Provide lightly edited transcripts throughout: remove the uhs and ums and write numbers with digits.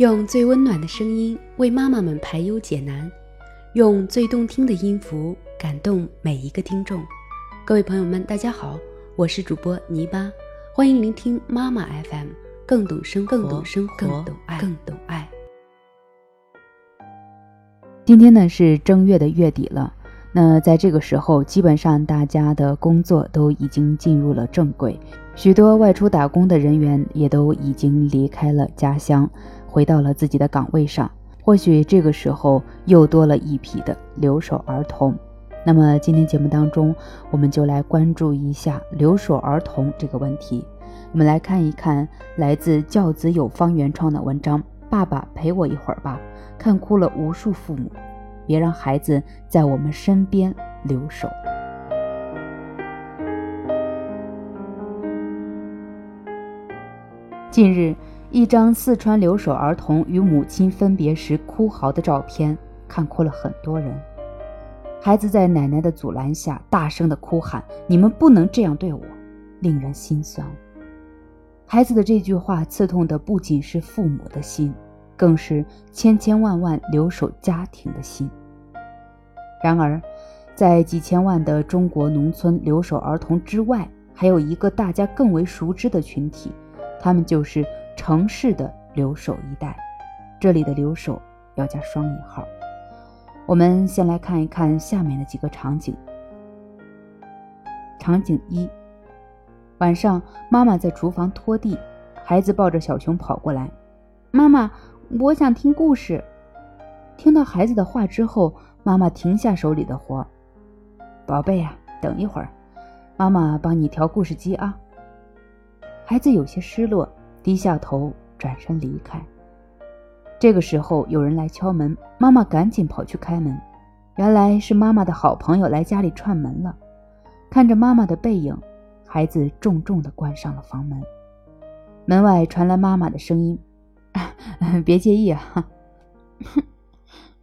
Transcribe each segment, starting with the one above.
用最温暖的声音为妈妈们排忧解难，用最动听的音符感动每一个听众。各位朋友们，大家好，我是主播泥巴，欢迎聆听妈妈 FM， 更懂生活，更懂爱，今天呢是正月的月底了，那在这个时候，基本上大家的工作都已经进入了正轨，许多外出打工的人员也都已经离开了家乡，回到了自己的岗位上。或许这个时候又多了一批的留守儿童。那么今天节目当中，我们就来关注一下留守儿童这个问题。我们来看一看来自教子有方原创的文章《爸爸陪我一会儿吧》，看哭了无数父母。别让孩子在我们身边留守。近日，一张四川留守儿童与母亲分别时哭嚎的照片看哭了很多人。孩子在奶奶的阻拦下大声地哭喊：你们不能这样对我，令人心酸。孩子的这句话刺痛的不仅是父母的心，更是千千万万留守家庭的心。然而，在几千万的中国农村留守儿童之外，还有一个大家更为熟知的群体，他们就是城市的留守一代，这里的留守要加双引号。我们先来看一看下面的几个场景。场景一，晚上妈妈在厨房拖地，孩子抱着小熊跑过来：妈妈，我想听故事。听到孩子的话之后，妈妈停下手里的活：宝贝啊，等一会儿，妈妈帮你调故事机啊。孩子有些失落，低下头转身离开。这个时候有人来敲门，妈妈赶紧跑去开门，原来是妈妈的好朋友来家里串门了。看着妈妈的背影，孩子重重地关上了房门。门外传来妈妈的声音：别介意啊，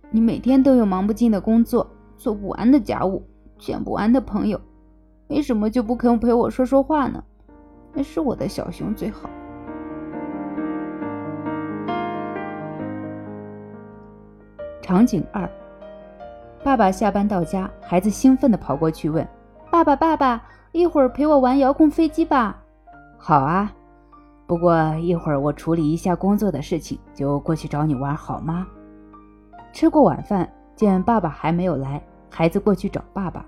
你每天都有忙不尽的工作，做不完的家务，见不完的朋友，为什么就不肯陪我说说话呢？还是我的小熊最好。场景二，爸爸下班到家，孩子兴奋地跑过去问：爸爸，爸爸，一会儿陪我玩遥控飞机吧。好啊，不过一会儿我处理一下工作的事情，就过去找你玩好吗？吃过晚饭，见爸爸还没有来，孩子过去找爸爸，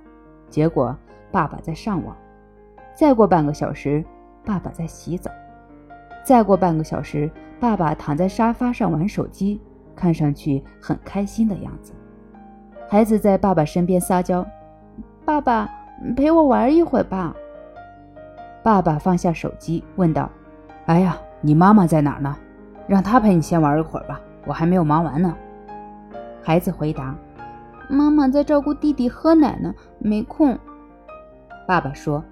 结果爸爸在上网。再过半个小时，爸爸在洗澡。再过半个小时，爸爸躺在沙发上玩手机，看上去很开心的样子。孩子在爸爸身边撒娇：爸爸，陪我玩一会儿吧。爸爸放下手机问道：哎呀，你妈妈在哪儿呢？让她陪你先玩一会儿吧，我还没有忙完呢。孩子回答：妈妈在照顾弟弟喝奶呢，没空。爸爸说：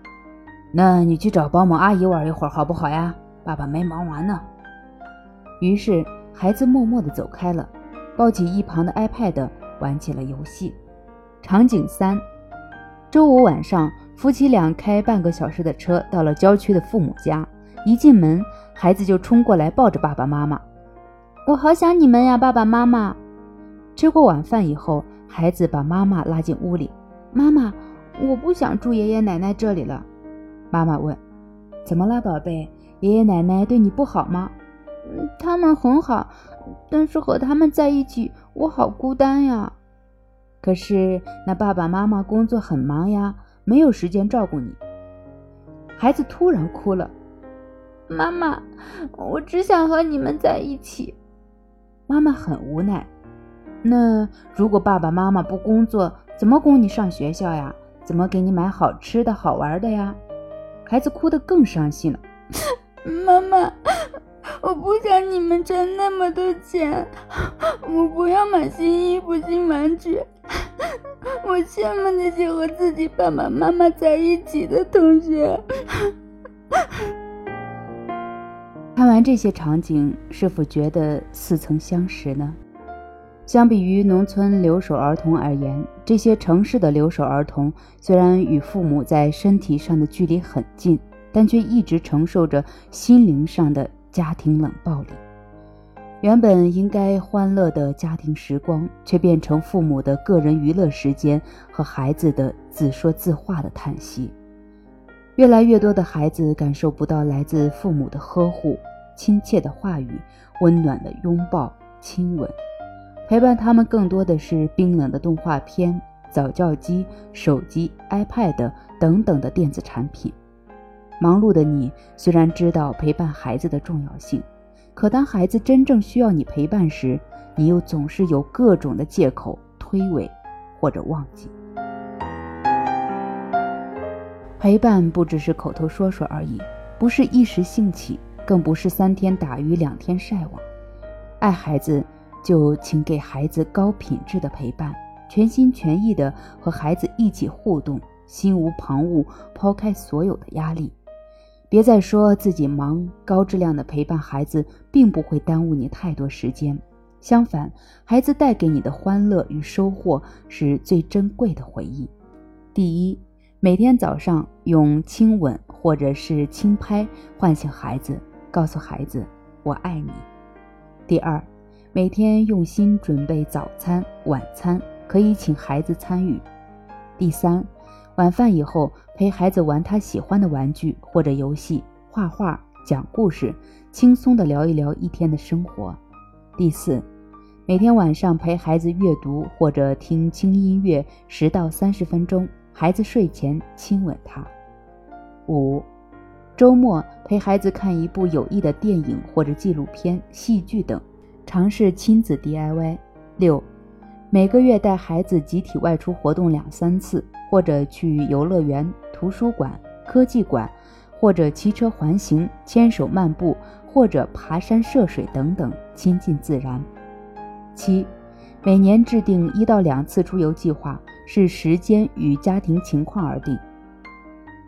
那你去找保姆阿姨玩一会儿好不好呀？爸爸没忙完呢。于是孩子默默地走开了，抱起一旁的 iPad 玩起了游戏。场景三，周五晚上，夫妻俩开半个小时的车到了郊区的父母家，一进门，孩子就冲过来抱着爸爸妈妈：我好想你们呀，爸爸妈妈。吃过晚饭以后，孩子把妈妈拉进屋里：妈妈，我不想住爷爷奶奶这里了。妈妈问：怎么了宝贝，爷爷奶奶对你不好吗？他们很好，但是和他们在一起我好孤单呀。可是那爸爸妈妈工作很忙呀，没有时间照顾你。孩子突然哭了：妈妈，我只想和你们在一起。妈妈很无奈：那如果爸爸妈妈不工作，怎么供你上学校呀？怎么给你买好吃的好玩的呀？孩子哭得更伤心了：妈妈，我不想你们挣那么多钱，我不要买新衣服新玩具，我羡慕那些和自己爸爸妈妈在一起的同学。看完这些场景，是否觉得似曾相识呢？相比于农村留守儿童而言，这些城市的留守儿童虽然与父母在身体上的距离很近，但却一直承受着心灵上的家庭冷暴力。原本应该欢乐的家庭时光，却变成父母的个人娱乐时间和孩子的自说自话的叹息。越来越多的孩子感受不到来自父母的呵护、亲切的话语、温暖的拥抱、亲吻，陪伴他们更多的是冰冷的动画片、早教机、手机、iPad 等等的电子产品。忙碌的你虽然知道陪伴孩子的重要性，可当孩子真正需要你陪伴时，你又总是有各种的借口、推诿或者忘记。陪伴不只是口头说说而已，不是一时兴起，更不是3天打鱼2天晒网。爱孩子就请给孩子高品质的陪伴，全心全意的和孩子一起互动，心无旁骛，抛开所有的压力。别再说自己忙，高质量的陪伴孩子并不会耽误你太多时间。相反，孩子带给你的欢乐与收获是最珍贵的回忆。第一，每天早上用亲吻或者是轻拍唤醒孩子，告诉孩子我爱你。第二，每天用心准备早餐、晚餐，可以请孩子参与。第三，晚饭以后陪孩子玩他喜欢的玩具或者游戏，画画、讲故事，轻松地聊一聊一天的生活。第四，每天晚上陪孩子阅读或者听轻音乐10到30分钟，孩子睡前亲吻他。5，周末陪孩子看一部有益的电影或者纪录片、戏剧等，尝试亲子 DIY。 6，每个月带孩子集体外出活动2-3次，或者去游乐园、图书馆、科技馆，或者骑车环行、牵手漫步，或者爬山涉水等等，亲近自然。7，每年制定1到2次出游计划，视时间与家庭情况而定。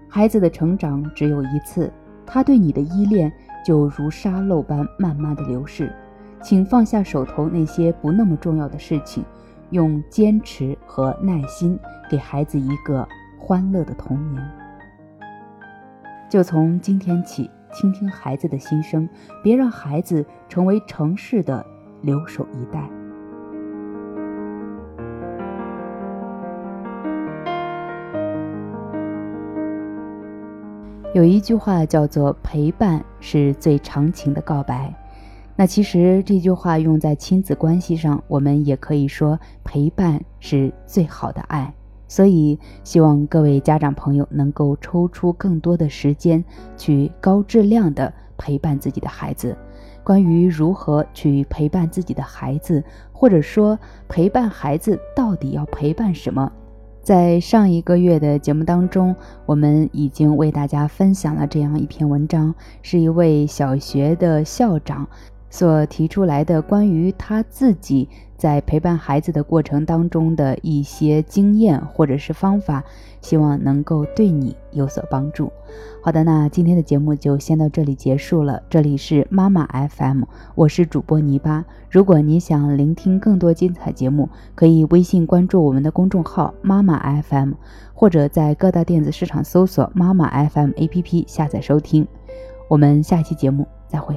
孩子的成长只有一次，他对你的依恋就如沙漏般慢慢的流逝，请放下手头那些不那么重要的事情，用坚持和耐心给孩子一个欢乐的童年。就从今天起，倾听孩子的心声，别让孩子成为城市的留守一代。有一句话叫做陪伴是最长情的告白，那其实这句话用在亲子关系上，我们也可以说陪伴是最好的爱。所以希望各位家长朋友能够抽出更多的时间去高质量的陪伴自己的孩子。关于如何去陪伴自己的孩子，或者说陪伴孩子到底要陪伴什么，在上一个月的节目当中，我们已经为大家分享了这样一篇文章，是一位小学的校长所提出来的关于他自己在陪伴孩子的过程当中的一些经验或者是方法，希望能够对你有所帮助。好的，那今天的节目就先到这里结束了。这里是妈妈 FM， 我是主播泥巴。如果你想聆听更多精彩节目，可以微信关注我们的公众号妈妈 FM， 或者在各大电子市场搜索妈妈 FM APP 下载收听。我们下期节目再会。